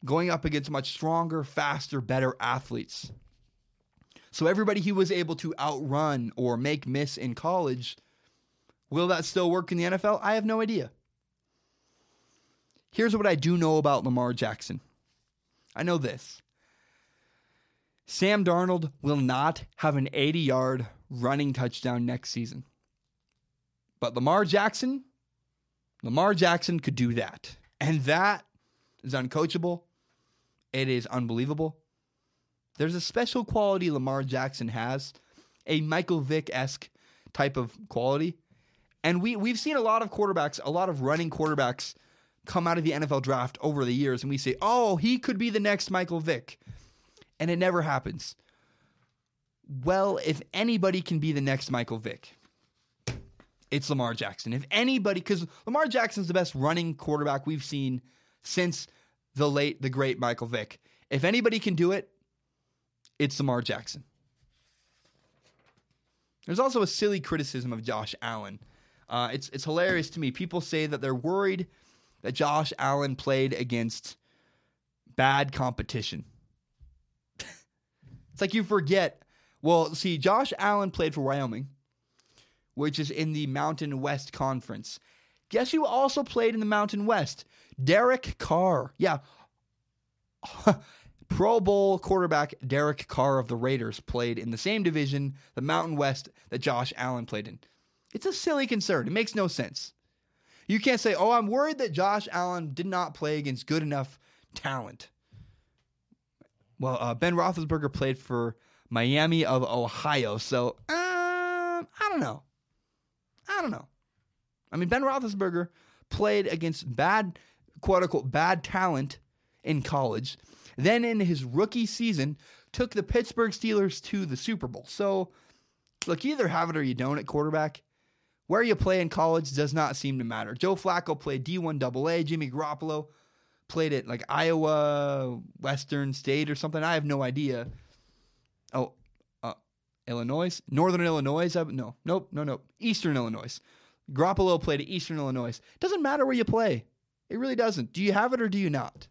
going up against much stronger, faster, better athletes. So everybody he was able to outrun or make miss in college, will that still work in the N F L? I have no idea. Here's what I do know about Lamar Jackson. I know this. Sam Darnold will not have an eighty-yard running touchdown next season. But Lamar Jackson, Lamar Jackson could do that. And that is uncoachable. It is unbelievable. There's a special quality Lamar Jackson has, a Michael Vick-esque type of quality. And we, we've seen a lot of quarterbacks, a lot of running quarterbacks come out of the N F L draft over the years, and we say, oh, he could be the next Michael Vick. And it never happens. Well, if anybody can be the next Michael Vick, it's Lamar Jackson. If anybody, because Lamar Jackson's the best running quarterback we've seen since the late, the great Michael Vick. If anybody can do it, it's Lamar Jackson. There's also a silly criticism of Josh Allen. Uh, it's it's hilarious to me. People say that they're worried that Josh Allen played against bad competition. It's like you forget. Well, see, Josh Allen played for Wyoming, which is in the Mountain West Conference. Guess who also played in the Mountain West? Derek Carr. Yeah. Pro Bowl quarterback Derek Carr of the Raiders played in the same division, the Mountain West, that Josh Allen played in. It's a silly concern. It makes no sense. You can't say, oh, I'm worried that Josh Allen did not play against good enough talent. Well, uh, Ben Roethlisberger played for Miami of Ohio, so um, I don't know. I don't know. I mean, Ben Roethlisberger played against bad, quote-unquote, bad talent in college. Then in his rookie season, took the Pittsburgh Steelers to the Super Bowl. So, look, you either have it or you don't at quarterback. Where you play in college does not seem to matter. Joe Flacco played D one double A. Jimmy Garoppolo played at like Iowa, Western State or something. I have no idea. Oh, uh, Illinois? Northern Illinois? I, no, nope, no, no. Eastern Illinois. Garoppolo played at Eastern Illinois. Doesn't matter where you play. It really doesn't. Do you have it or do you not?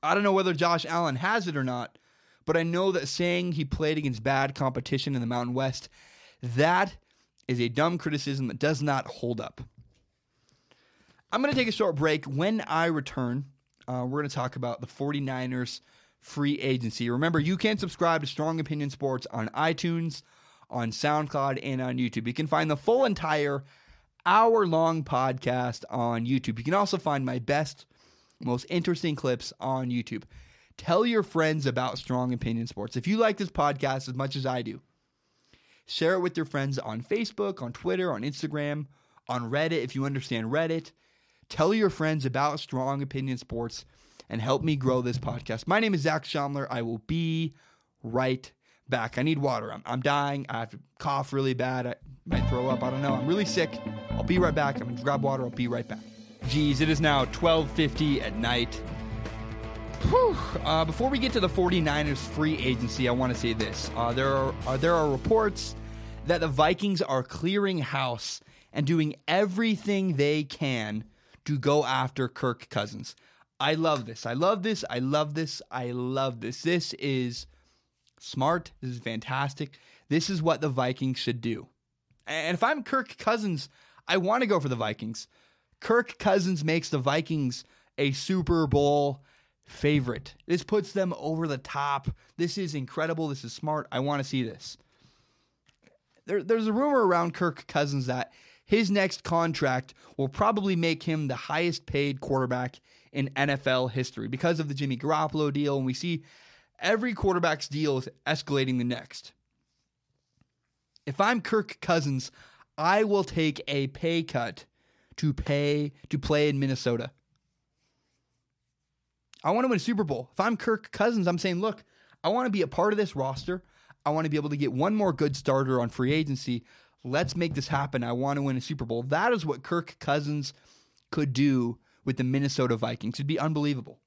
I don't know whether Josh Allen has it or not, but I know that saying he played against bad competition in the Mountain West, that is a dumb criticism that does not hold up. I'm going to take a short break. When I return, uh, we're going to talk about the 49ers free agency. Remember, you can subscribe to Strong Opinion Sports on iTunes, on SoundCloud and on YouTube. You can find the full entire hour-long podcast on YouTube. You can also find my best, most interesting clips on YouTube. Tell your friends about Strong Opinion Sports. If you like this podcast as much as I do, share it with your friends on Facebook, on Twitter, on Instagram, on Reddit, if you understand Reddit. Tell your friends about Strong Opinion Sports and help me grow this podcast. My name is Zach Schommler. I will be right back. I need water. I'm, I'm dying. I have to cough really bad. I might throw up. I don't know. I'm really sick. I'll be right back. I'm going to grab water. I'll be right back. Geez, it is now twelve fifty at night. Whew. Uh, before we get to the 49ers free agency, I want to say this. Uh, there are uh, there are reports that the Vikings are clearing house and doing everything they can to go after Kirk Cousins. I love this. I love this. I love this. I love this. This is smart. This is fantastic. This is what the Vikings should do. And if I'm Kirk Cousins, I want to go for the Vikings. Kirk Cousins makes the Vikings a Super Bowl favorite. This puts them over the top. This is incredible. This is smart. I want to see this. There, there's a rumor around Kirk Cousins that his next contract will probably make him the highest paid quarterback in N F L history because of the Jimmy Garoppolo deal. And we see every quarterback's deal is escalating the next. If I'm Kirk Cousins, I will take a pay cut to pay to play in Minnesota. I want to win a Super Bowl. If I'm Kirk Cousins, I'm saying, look, I want to be a part of this roster. I want to be able to get one more good starter on free agency. Let's make this happen. I want to win a Super Bowl. That is what Kirk Cousins could do with the Minnesota Vikings. It'd be unbelievable.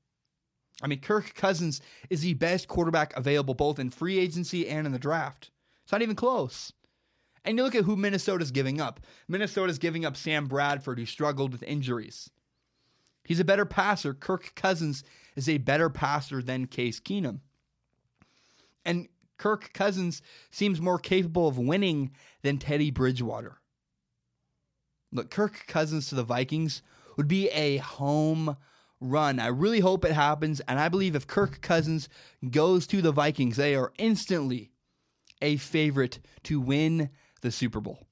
I mean, Kirk Cousins is the best quarterback available both in free agency and in the draft. It's not even close. And you look at who Minnesota's giving up. Minnesota's giving up Sam Bradford, who struggled with injuries. He's a better passer. Kirk Cousins is a better passer than Case Keenum. And Kirk Cousins seems more capable of winning than Teddy Bridgewater. Look, Kirk Cousins to the Vikings would be a home run. I really hope it happens, and I believe if Kirk Cousins goes to the Vikings, they are instantly a favorite to win the Super Bowl.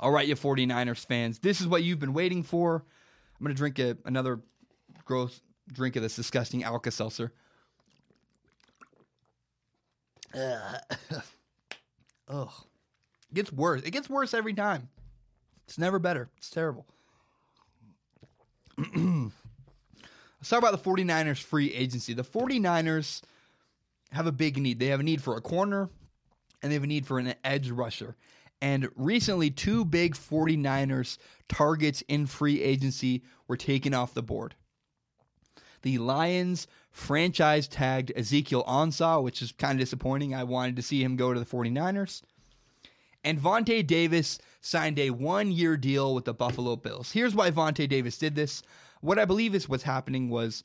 All right, you 49ers fans, this is what you've been waiting for. I'm going to drink a, another gross drink of this disgusting Alka-Seltzer. Uh, oh, it gets worse. It gets worse every time. It's never better. It's terrible. Let's talk about the 49ers free agency. The 49ers have a big need. They have a need for a corner, and they have a need for an edge rusher. And recently, two big 49ers targets in free agency were taken off the board. The Lions franchise-tagged Ezekiel Ansah, which is kind of disappointing. I wanted to see him go to the 49ers. And Vontae Davis signed a one-year deal with the Buffalo Bills. Here's why Vontae Davis did this. What I believe is what's happening was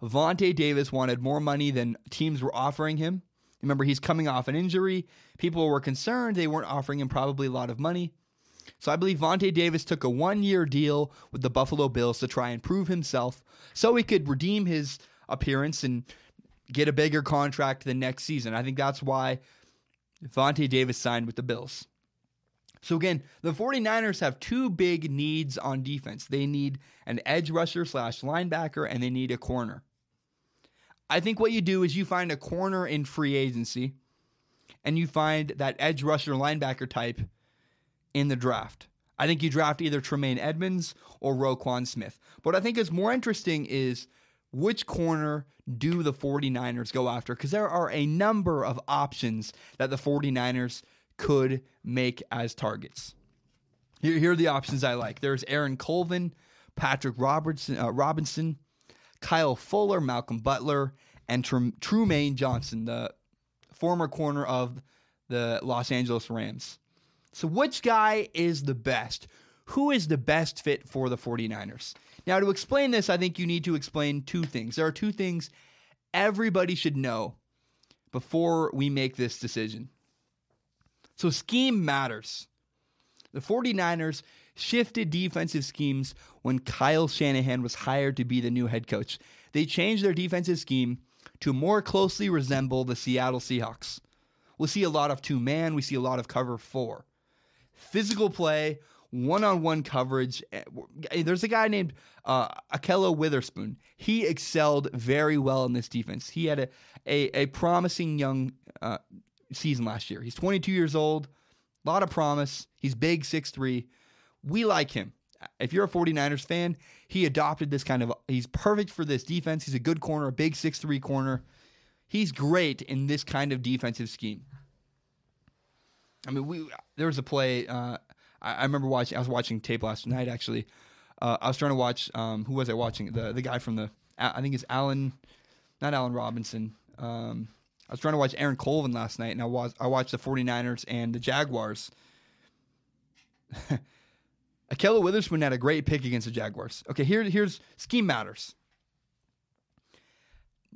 Vontae Davis wanted more money than teams were offering him. Remember, he's coming off an injury. People were concerned. They weren't offering him probably a lot of money. So I believe Vontae Davis took a one-year deal with the Buffalo Bills to try and prove himself so he could redeem his appearance and get a bigger contract the next season. I think that's why Vontae Davis signed with the Bills. So again, the 49ers have two big needs on defense. They need an edge rusher slash linebacker, and they need a corner. I think what you do is you find a corner in free agency, and you find that edge rusher linebacker type in the draft. I think you draft either Tremaine Edmonds or Roquan Smith. But what I think is more interesting is which corner do the 49ers go after? Because there are a number of options that the 49ers could make as targets. Here, here are the options I like. There's Aaron Colvin, Patrick Robertson, uh, Robinson, Kyle Fuller, Malcolm Butler, and Tr- Trumaine Johnson, the former corner of the Los Angeles Rams. So which guy is the best? Who is the best fit for the 49ers? Now, to explain this, I think you need to explain two things. There are two things everybody should know before we make this decision. So scheme matters. The 49ers shifted defensive schemes when Kyle Shanahan was hired to be the new head coach. They changed their defensive scheme to more closely resemble the Seattle Seahawks. We'll see a lot of two-man. We see a lot of cover four. Physical play, one-on-one coverage. There's a guy named uh, Ahkello Witherspoon. He excelled very well in this defense. He had a, a, a promising young uh, season last year. He's twenty-two years old. A lot of promise. He's big, six three. We like him. If you're a 49ers fan, he adopted this kind of, he's perfect for this defense. He's a good corner, a big six three corner. He's great in this kind of defensive scheme. I mean, we there was a play, uh, I, I remember watching, I was watching tape last night, actually. Uh, I was trying to watch, um, who was I watching? The the guy from the, I think it's Allen, not Allen Robinson. Um, I was trying to watch Aaron Colvin last night, and I was I watched the 49ers and the Jaguars. Ahkello Witherspoon had a great pick against the Jaguars. Okay, here, here's scheme matters.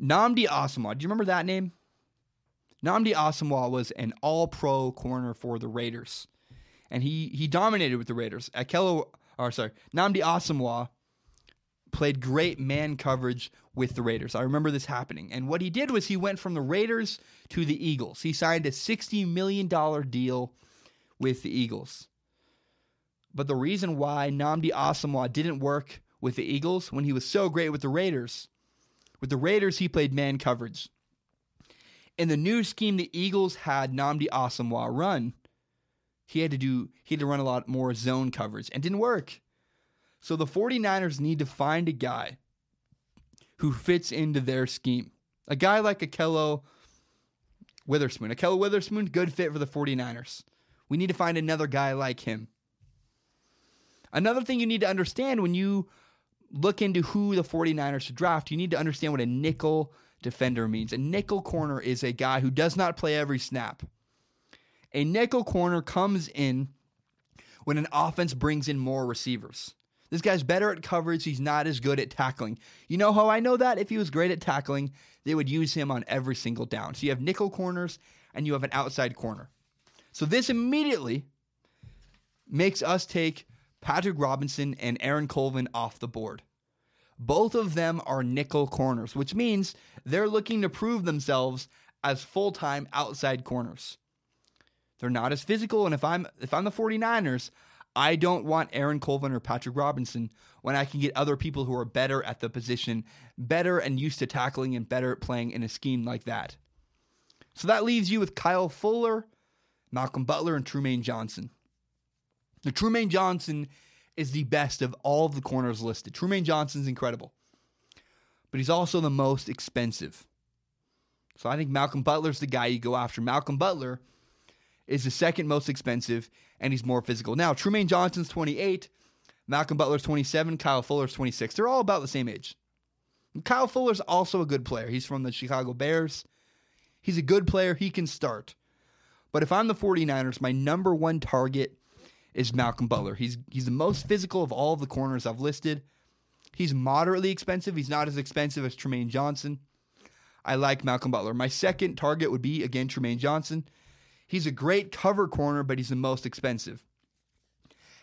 Nnamdi Asomugha. Do you remember that name? Nnamdi Asomugha was an all-pro corner for the Raiders. And he he dominated with the Raiders. Ahkello, or sorry, Nnamdi Asomugha played great man coverage with the Raiders. I remember this happening. And what he did was he went from the Raiders to the Eagles. He signed a sixty million dollars deal with the Eagles. But the reason why Nnamdi Asomugha didn't work with the Eagles when he was so great with the Raiders, with the Raiders, he played man coverage. In the new scheme the Eagles had Nnamdi Asomugha run, he had to do he had to run a lot more zone coverage, and didn't work. So the 49ers need to find a guy who fits into their scheme. A guy like Ahkello Witherspoon. Ahkello Witherspoon, good fit for the 49ers. We need to find another guy like him. Another thing you need to understand when you look into who the 49ers should draft, you need to understand what a nickel defender means. A nickel corner is a guy who does not play every snap. A nickel corner comes in when an offense brings in more receivers. This guy's better at coverage. He's not as good at tackling. You know how I know that? If he was great at tackling, they would use him on every single down. So you have nickel corners and you have an outside corner. So this immediately makes us take Patrick Robinson and Aaron Colvin off the board. Both of them are nickel corners, which means they're looking to prove themselves as full-time outside corners. They're not as physical, and if I'm if I'm the 49ers, I don't want Aaron Colvin or Patrick Robinson when I can get other people who are better at the position, better and used to tackling and better at playing in a scheme like that. So that leaves you with Kyle Fuller, Malcolm Butler, and Trumaine Johnson. Now, Trumaine Johnson is the best of all of the corners listed. Trumaine Johnson's incredible. But he's also the most expensive. So I think Malcolm Butler's the guy you go after. Malcolm Butler is the second most expensive, and he's more physical. Now, Trumaine Johnson's twenty-eight, Malcolm Butler's twenty-seven, Kyle Fuller's twenty-six. They're all about the same age. And Kyle Fuller's also a good player. He's from the Chicago Bears. He's a good player. He can start. But if I'm the 49ers, my number one target is Malcolm Butler. He's he's the most physical of all of the corners I've listed. He's moderately expensive. He's not as expensive as Trumaine Johnson. I like Malcolm Butler. My second target would be, again, Trumaine Johnson. He's a great cover corner, but he's the most expensive.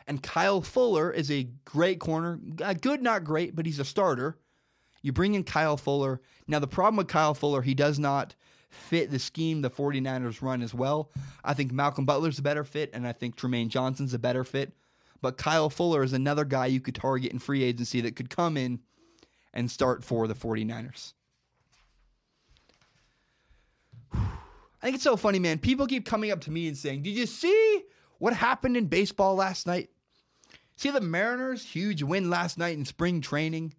And Kyle Fuller is a great corner. Good, not great, but he's a starter. You bring in Kyle Fuller. Now, the problem with Kyle Fuller, he does not fit the scheme the 49ers run as well. I think Malcolm Butler's a better fit, and I think Trumaine Johnson's a better fit. But Kyle Fuller is another guy you could target in free agency that could come in and start for the 49ers. I think it's so funny, man. People keep coming up to me and saying, did you see what happened in baseball last night? See the Mariners' huge win last night in spring training?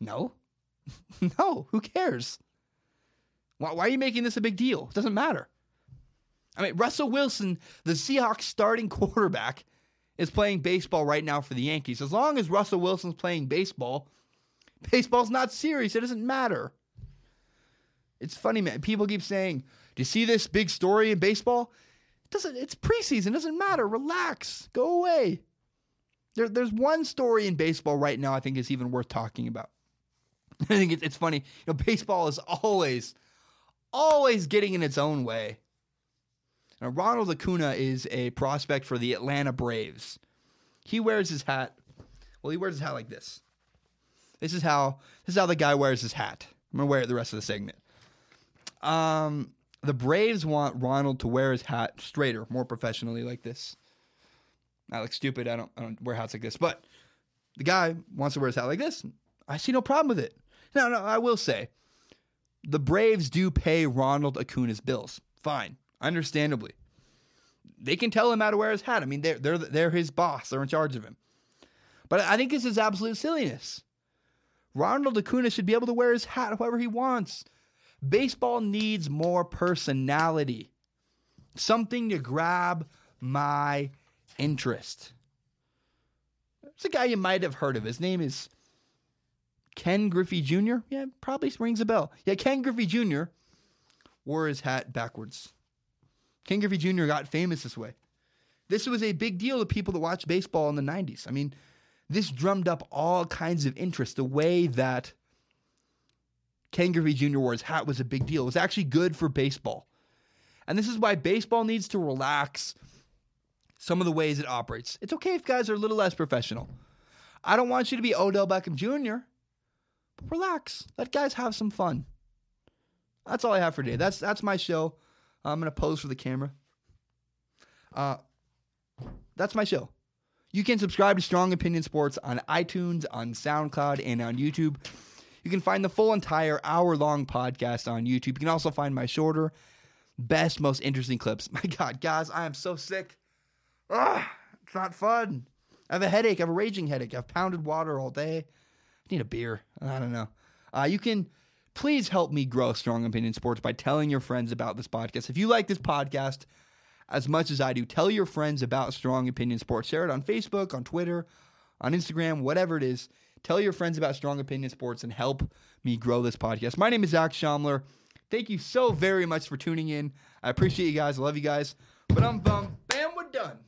No. No, who cares? Why are you making this a big deal? It doesn't matter. I mean, Russell Wilson, the Seahawks starting quarterback, is playing baseball right now for the Yankees. As long as Russell Wilson's playing baseball, baseball's not serious. It doesn't matter. It's funny, man. People keep saying, do you see this big story in baseball? It doesn't, it's preseason. It doesn't matter. Relax. Go away. There, there's one story in baseball right now I think is even worth talking about. I think it's, it's funny. You know, baseball is always... always getting in its own way. Now, Ronald Acuna is a prospect for the Atlanta Braves. He wears his hat. Well, he wears his hat like this. This is how this is how the guy wears his hat. I'm going to wear it the rest of the segment. Um, the Braves want Ronald to wear his hat straighter, more professionally like this. Not like stupid. I don't, I don't wear hats like this. But the guy wants to wear his hat like this. I see no problem with it. Now, no, I will say, the Braves do pay Ronald Acuna's bills. Fine. Understandably. They can tell him how to wear his hat. I mean, they're, they're, they're his boss. They're in charge of him. But I think this is absolute silliness. Ronald Acuna should be able to wear his hat however he wants. Baseball needs more personality. Something to grab my interest. There's a guy you might have heard of. His name is Ken Griffey Junior Yeah, probably rings a bell. Yeah, Ken Griffey Junior wore his hat backwards. Ken Griffey Junior got famous this way. This was a big deal to people that watched baseball in the nineties. I mean, this drummed up all kinds of interest. The way that Ken Griffey Junior wore his hat was a big deal. It was actually good for baseball. And this is why baseball needs to relax some of the ways it operates. It's okay if guys are a little less professional. I don't want you to be Odell Beckham Junior, but relax. Let guys have some fun. That's all I have for today. That's that's my show. I'm going to pose for the camera. Uh, that's my show. You can subscribe to Strong Opinion Sports on iTunes, on SoundCloud, and on YouTube. You can find the full entire hour-long podcast on YouTube. You can also find my shorter, best, most interesting clips. My God, guys, I am so sick. Ugh, it's not fun. I have a headache. I have a raging headache. I've pounded water all day. I need a beer. I don't know. Uh, you can... Please help me grow Strong Opinion Sports by telling your friends about this podcast. If you like this podcast as much as I do, tell your friends about Strong Opinion Sports. Share it on Facebook, on Twitter, on Instagram, whatever it is. Tell your friends about Strong Opinion Sports and help me grow this podcast. My name is Zach Schommler. Thank you so very much for tuning in. I appreciate you guys. I love you guys. But I'm bum. Bam, we're done.